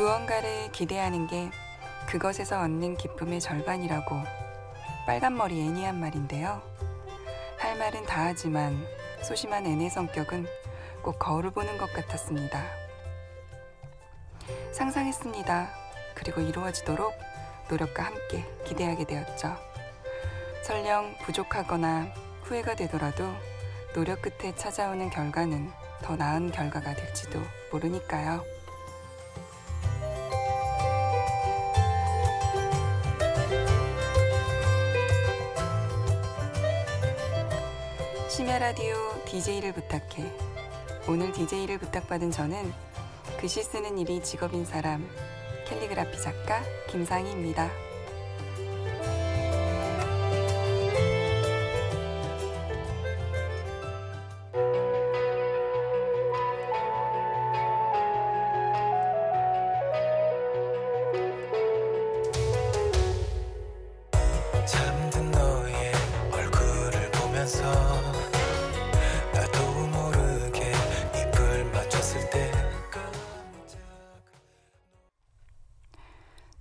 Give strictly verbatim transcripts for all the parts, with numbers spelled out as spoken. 무언가를 기대하는 게 그것에서 얻는 기쁨의 절반이라고 빨간머리 애니한 말인데요. 할 말은 다 하지만 소심한 애네 성격은 꼭 거울을 보는 것 같았습니다. 상상했습니다. 그리고 이루어지도록 노력과 함께 기대하게 되었죠. 설령 부족하거나 후회가 되더라도 노력 끝에 찾아오는 결과는 더 나은 결과가 될지도 모르니까요. 심야 라디오 디제이를 부탁해. 오늘 디제이를 부탁받은 저는 글씨 쓰는 일이 직업인 사람, 캘리그라피 작가 김상희입니다.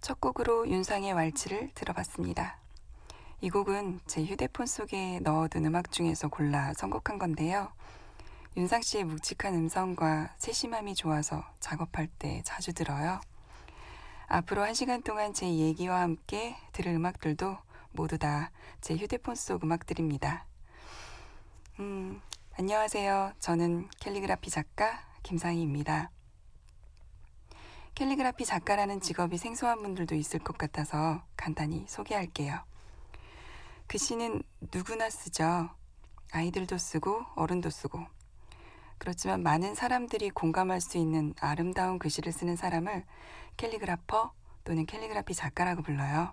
첫 곡으로 윤상의 왈츠를 들어봤습니다. 이 곡은 제 휴대폰 속에 넣어둔 음악 중에서 골라 선곡한 건데요. 윤상 씨의 묵직한 음성과 세심함이 좋아서 작업할 때 자주 들어요. 앞으로 한 시간 동안 제 얘기와 함께 들을 음악들도 모두 다 제 휴대폰 속 음악들입니다. 음, 안녕하세요. 저는 캘리그라피 작가 김상희입니다. 캘리그라피 작가라는 직업이 생소한 분들도 있을 것 같아서 간단히 소개할게요. 글씨는 누구나 쓰죠. 아이들도 쓰고 어른도 쓰고. 그렇지만 많은 사람들이 공감할 수 있는 아름다운 글씨를 쓰는 사람을 캘리그라퍼 또는 캘리그라피 작가라고 불러요.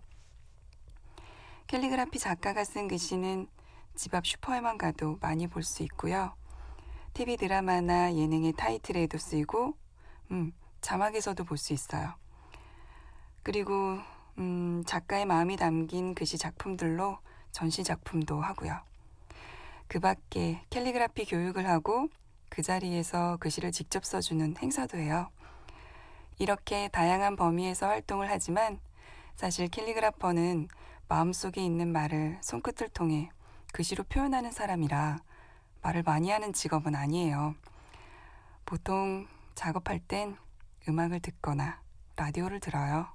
캘리그라피 작가가 쓴 글씨는 집 앞 슈퍼에만 가도 많이 볼 수 있고요. 티비 드라마나 예능의 타이틀에도 쓰이고 음. 자막에서도 볼 수 있어요. 그리고 음, 작가의 마음이 담긴 글씨 작품들로 전시 작품도 하고요. 그 밖에 캘리그라피 교육을 하고 그 자리에서 글씨를 직접 써주는 행사도 해요. 이렇게 다양한 범위에서 활동을 하지만 사실 캘리그라퍼는 마음속에 있는 말을 손끝을 통해 글씨로 표현하는 사람이라 말을 많이 하는 직업은 아니에요. 보통 작업할 땐 음악을 듣거나 라디오를 들어요.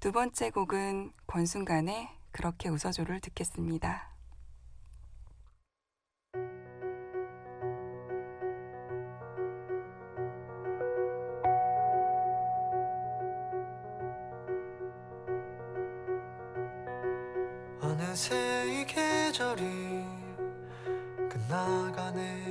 두 번째 곡은 권순간의 그렇게 웃어줘를 듣겠습니다. 어느새 이 계절이 끝나가네.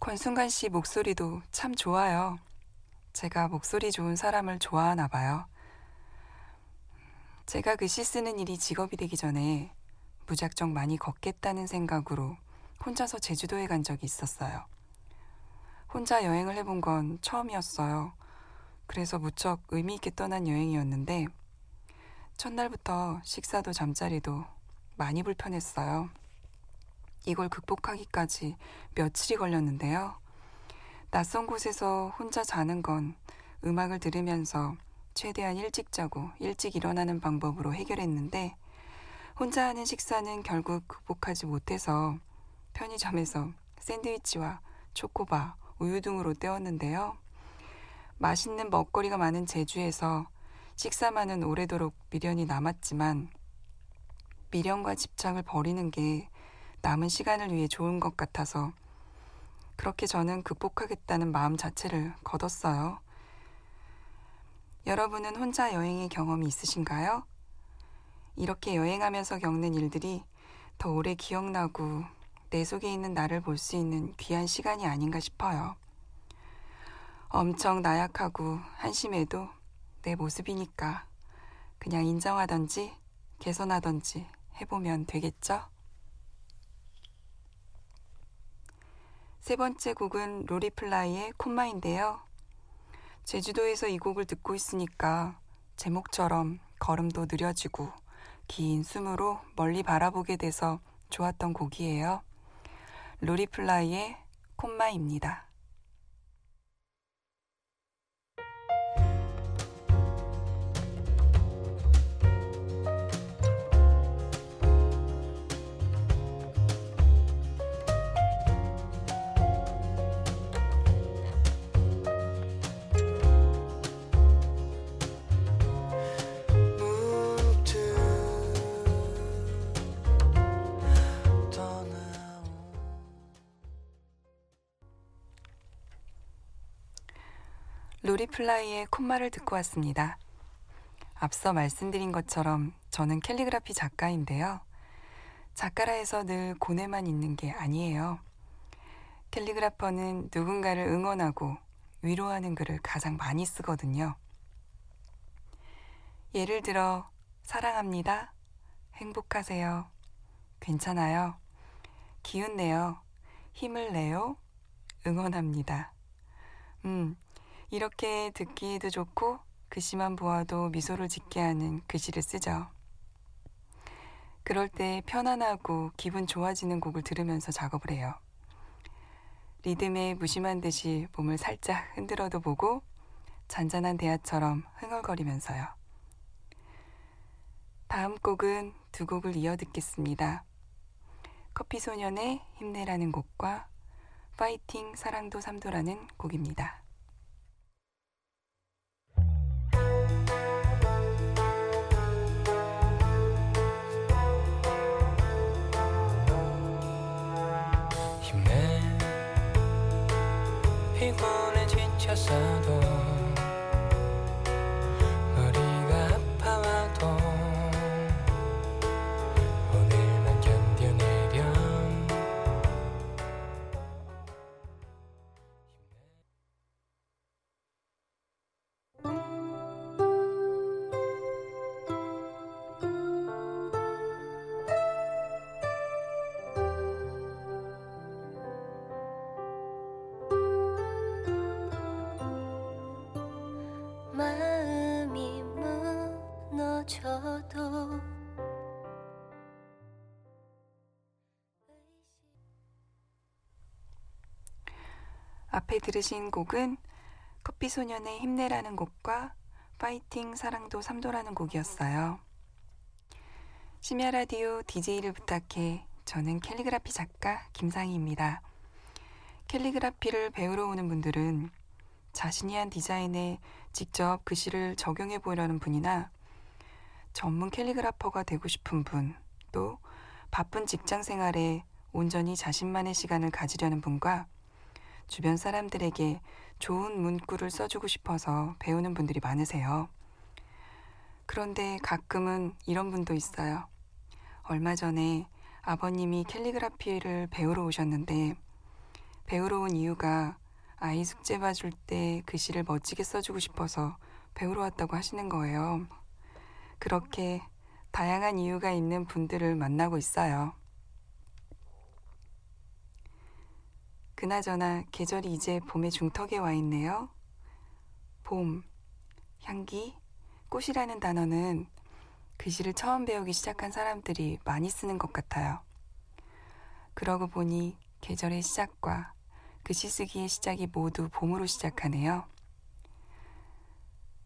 권순간 씨 목소리도 참 좋아요. 제가 목소리 좋은 사람을 좋아하나 봐요. 제가 글씨 쓰는 일이 직업이 되기 전에 무작정 많이 걷겠다는 생각으로 혼자서 제주도에 간 적이 있었어요. 혼자 여행을 해본 건 처음이었어요. 그래서 무척 의미 있게 떠난 여행이었는데 첫날부터 식사도 잠자리도 많이 불편했어요. 이걸 극복하기까지 며칠이 걸렸는데요. 낯선 곳에서 혼자 자는 건 음악을 들으면서 최대한 일찍 자고 일찍 일어나는 방법으로 해결했는데 혼자 하는 식사는 결국 극복하지 못해서 편의점에서 샌드위치와 초코바, 우유 등으로 때웠는데요. 맛있는 먹거리가 많은 제주에서 식사만은 오래도록 미련이 남았지만 미련과 집착을 버리는 게 남은 시간을 위해 좋은 것 같아서 그렇게 저는 극복하겠다는 마음 자체를 거뒀어요. 여러분은 혼자 여행의 경험이 있으신가요? 이렇게 여행하면서 겪는 일들이 더 오래 기억나고 내 속에 있는 나를 볼 수 있는 귀한 시간이 아닌가 싶어요. 엄청 나약하고 한심해도 내 모습이니까 그냥 인정하던지 개선하던지 해보면 되겠죠? 세 번째 곡은 로리플라이의 콤마인데요. 제주도에서 이 곡을 듣고 있으니까 제목처럼 걸음도 느려지고 긴 숨으로 멀리 바라보게 돼서 좋았던 곡이에요. 루리플라이의 콤마입니다. 루리플라이의 콤마를 듣고 왔습니다. 앞서 말씀드린 것처럼 저는 캘리그라피 작가인데요. 작가라 해서 늘 고뇌만 있는 게 아니에요. 캘리그라퍼는 누군가를 응원하고 위로하는 글을 가장 많이 쓰거든요. 예를 들어 사랑합니다. 행복하세요. 괜찮아요. 기운내요. 힘을 내요. 응원합니다. 음. 이렇게 듣기에도 좋고 글씨만 보아도 미소를 짓게 하는 글씨를 쓰죠. 그럴 때 편안하고 기분 좋아지는 곡을 들으면서 작업을 해요. 리듬에 무심한 듯이 몸을 살짝 흔들어도 보고 잔잔한 대하처럼 흥얼거리면서요. 다음 곡은 두 곡을 이어 듣겠습니다. 커피소년의 힘내라는 곡과 파이팅 사랑도 삼도라는 곡입니다. 피곤해 지쳤어도 머리가 아파와도 오늘만 견뎌내렴. 마음이 무너져도 앞에 들으신 곡은 커피소년의 힘내라는 곡과 파이팅 사랑도 삼도라는 곡이었어요. 심야 라디오 디제이를 부탁해. 저는 캘리그라피 작가 김상희입니다. 캘리그라피를 배우러 오는 분들은 자신이 한 디자인에 직접 글씨를 적용해 보려는 분이나 전문 캘리그라퍼가 되고 싶은 분, 또 바쁜 직장 생활에 온전히 자신만의 시간을 가지려는 분과 주변 사람들에게 좋은 문구를 써주고 싶어서 배우는 분들이 많으세요. 그런데 가끔은 이런 분도 있어요. 얼마 전에 아버님이 캘리그라피를 배우러 오셨는데 배우러 온 이유가 아이 숙제 봐줄 때 글씨를 멋지게 써주고 싶어서 배우러 왔다고 하시는 거예요. 그렇게 다양한 이유가 있는 분들을 만나고 있어요. 그나저나 계절이 이제 봄의 중턱에 와 있네요. 봄, 향기, 꽃이라는 단어는 글씨를 처음 배우기 시작한 사람들이 많이 쓰는 것 같아요. 그러고 보니 계절의 시작과 글씨 쓰기의 시작이 모두 봄으로 시작하네요.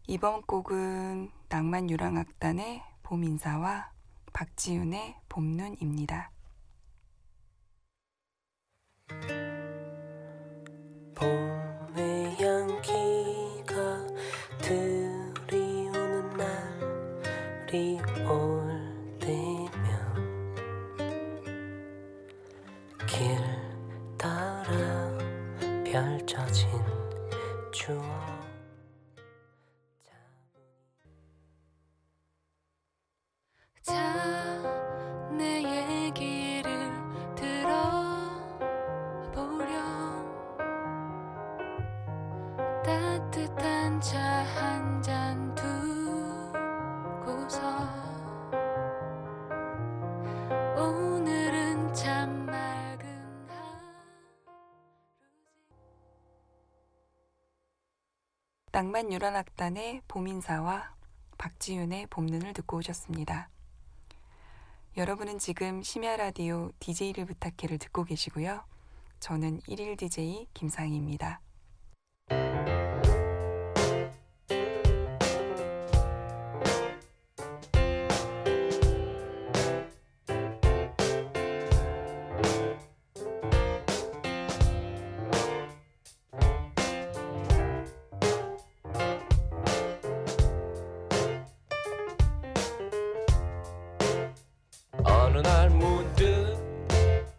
이번 곡은 낭만유랑악단의 봄인사와 박지윤의 봄눈입니다. 봄의 향기가 들이오는 날이 올 때면 길 따라 펼쳐진 추억. 자, 내 얘기를 들어보렴. 따뜻한 차 한 잔 두고서 오늘은 참 낭만유랑악단의 봄인사와 박지윤의 봄눈을 듣고 오셨습니다. 여러분은 지금 심야 라디오 디제이를 부탁해를 듣고 계시고요. 저는 일일 디제이 김상희입니다.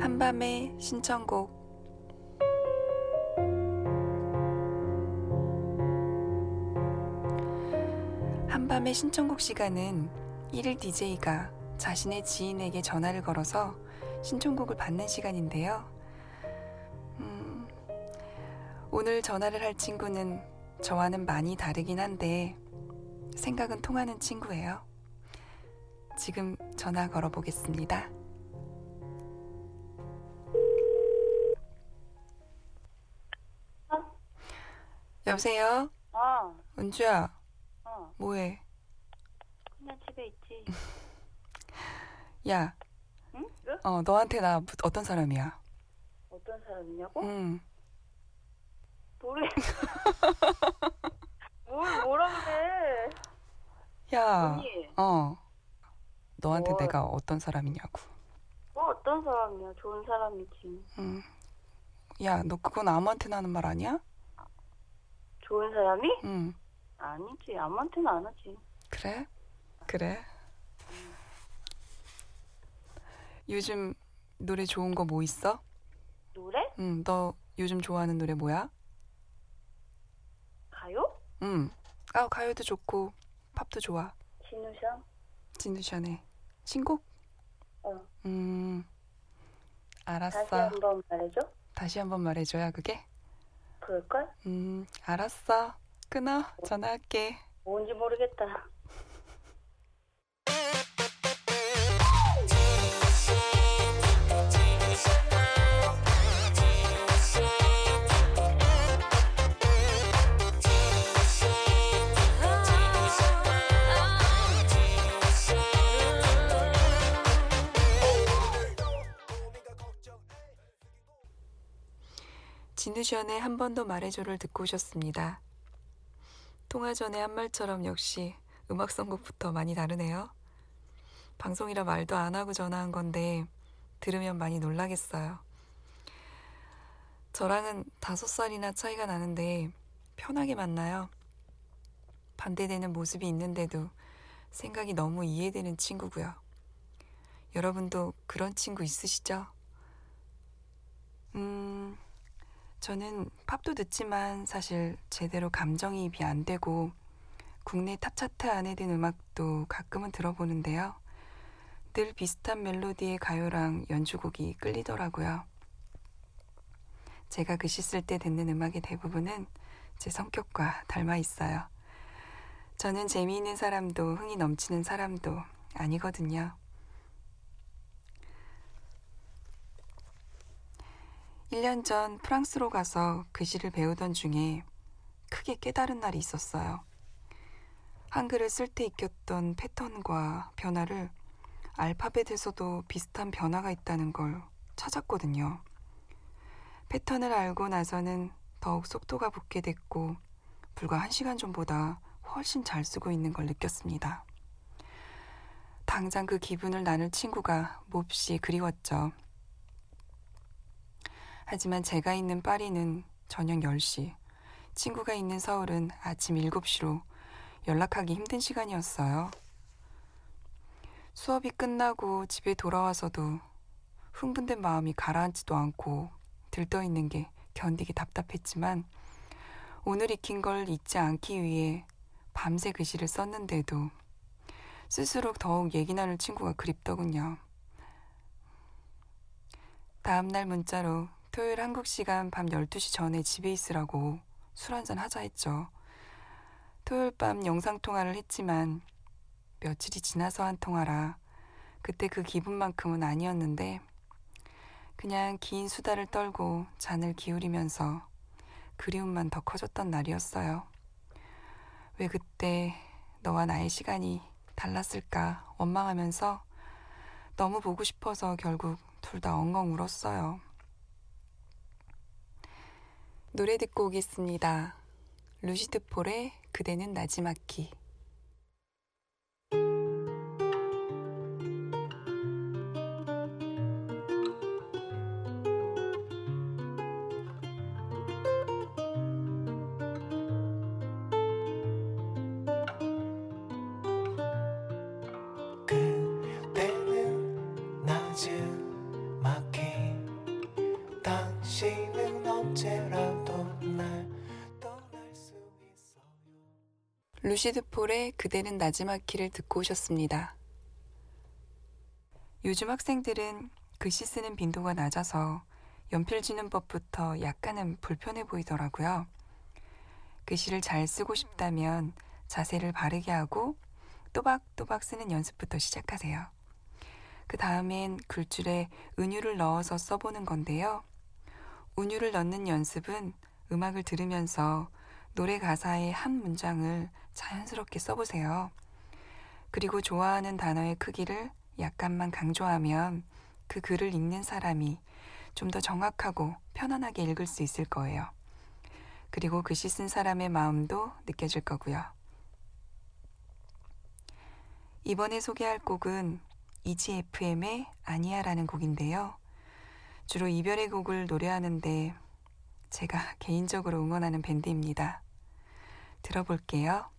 한밤의 신청곡. 한밤의 신청곡 시간은 일일 디제이가 자신의 지인에게 전화를 걸어서 신청곡을 받는 시간인데요. 음, 오늘 전화를 할 친구는 저와는 많이 다르긴 한데 생각은 통하는 친구예요. 지금 전화 걸어보겠습니다. 여보세요? 어. 은주야. 어. 뭐해? 그냥 집에 있지. 야. 응? 왜? 어, 너한테 나 어떤 사람이야? 어떤 사람이냐고? 응. 모르겠어. 뭘 뭐라 그래? 야. 언니. 어. 너한테 뭘. 내가 어떤 사람이냐고. 뭐 어떤 사람이야? 좋은 사람이지. 응. 야, 너 그건 아무한테나 하는 말 아니야? 좋은 사람이? 응. 아니지. 아무한테는 안 하지. 그래? 그래? 응. 요즘 노래 좋은 거 뭐 있어? 노래? 응. 너 요즘 좋아하는 노래 뭐야? 가요? 응. 아, 가요도 좋고 팝도 좋아. 진우션? 진우션의 신곡? 어. 음. 알았어. 다시 한번 말해줘? 다시 한번 말해줘야 그게? 그럴걸? 음, 알았어. 끊어. 뭐, 전화할게. 뭔지 모르겠다. 진우션의 한 번 더 말해줘를 듣고 오셨습니다. 통화 전에 한 말처럼 역시 음악 선곡부터 많이 다르네요. 방송이라 말도 안 하고 전화한 건데 들으면 많이 놀라겠어요. 저랑은 다섯 살이나 차이가 나는데 편하게 만나요. 반대되는 모습이 있는데도 생각이 너무 이해되는 친구고요. 여러분도 그런 친구 있으시죠? 음... 저는 팝도 듣지만 사실 제대로 감정이입이 안 되고 국내 탑차트 안에 든 음악도 가끔은 들어보는데요. 늘 비슷한 멜로디의 가요랑 연주곡이 끌리더라고요. 제가 글씨 쓸 때 듣는 음악의 대부분은 제 성격과 닮아 있어요. 저는 재미있는 사람도 흥이 넘치는 사람도 아니거든요. 일 년 전 프랑스로 가서 글씨를 배우던 중에 크게 깨달은 날이 있었어요. 한글을 쓸 때 익혔던 패턴과 변화를 알파벳에서도 비슷한 변화가 있다는 걸 찾았거든요. 패턴을 알고 나서는 더욱 속도가 붙게 됐고 불과 한 시간 전보다 훨씬 잘 쓰고 있는 걸 느꼈습니다. 당장 그 기분을 나눌 친구가 몹시 그리웠죠. 하지만 제가 있는 파리는 저녁 열 시, 친구가 있는 서울은 아침 일곱 시로 연락하기 힘든 시간이었어요. 수업이 끝나고 집에 돌아와서도 흥분된 마음이 가라앉지도 않고 들떠있는 게 견디기 답답했지만 오늘 익힌 걸 잊지 않기 위해 밤새 글씨를 썼는데도 스스로 더욱 얘기 나눌 친구가 그립더군요. 다음날 문자로 토요일 한국시간 밤 열두 시 전에 집에 있으라고 술 한잔 하자 했죠. 토요일 밤 영상통화를 했지만 며칠이 지나서 한 통화라 그때 그 기분만큼은 아니었는데 그냥 긴 수다를 떨고 잔을 기울이면서 그리움만 더 커졌던 날이었어요. 왜 그때 너와 나의 시간이 달랐을까 원망하면서 너무 보고 싶어서 결국 둘 다 엉엉 울었어요. 노래 듣고 오겠습니다. 루시드 폴의 그대는 나지막히. 그대는 나지막히 당신은 언제라도 루시드 폴의 그대는 나지막히를 듣고 오셨습니다. 요즘 학생들은 글씨 쓰는 빈도가 낮아서 연필 쥐는 법부터 약간은 불편해 보이더라고요. 글씨를 잘 쓰고 싶다면 자세를 바르게 하고 또박또박 쓰는 연습부터 시작하세요. 그 다음엔 글줄에 은유를 넣어서 써보는 건데요. 은유를 넣는 연습은 음악을 들으면서 노래 가사의 한 문장을 자연스럽게 써보세요. 그리고 좋아하는 단어의 크기를 약간만 강조하면 그 글을 읽는 사람이 좀 더 정확하고 편안하게 읽을 수 있을 거예요. 그리고 글씨 쓴 사람의 마음도 느껴질 거고요. 이번에 소개할 곡은 이지에프엠의 아니야라는 곡인데요. 주로 이별의 곡을 노래하는데 제가 개인적으로 응원하는 밴드입니다. 들어볼게요.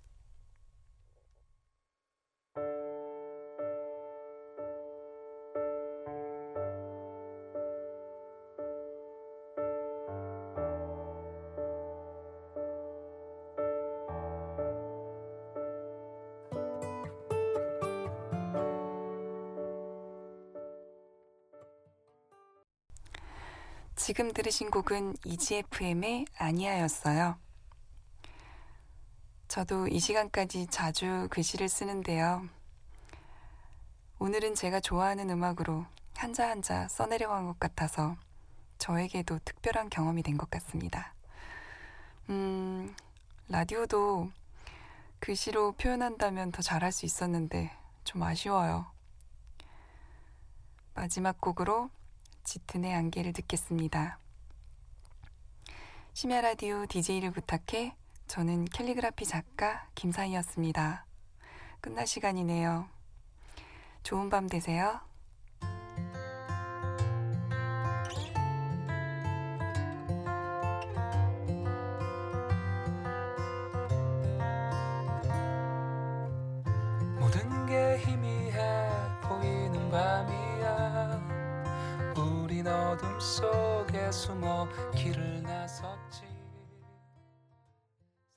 지금 들으신 곡은 이지에프엠의 아니야였어요. 저도 이 시간까지 자주 글씨를 쓰는데요. 오늘은 제가 좋아하는 음악으로 한자 한자 써내려간 것 같아서 저에게도 특별한 경험이 된 것 같습니다. 음, 라디오도 글씨로 표현한다면 더 잘할 수 있었는데 좀 아쉬워요. 마지막 곡으로 짙은의 안개를 듣겠습니다. 심야 라디오 디제이를 부탁해. 저는 캘리그라피 작가 김사희였습니다. 끝날 시간이네요. 좋은 밤 되세요. 모든 게 희미해 보이는 밤이야. 우린 어둠 속에 숨어 길을 나섰다.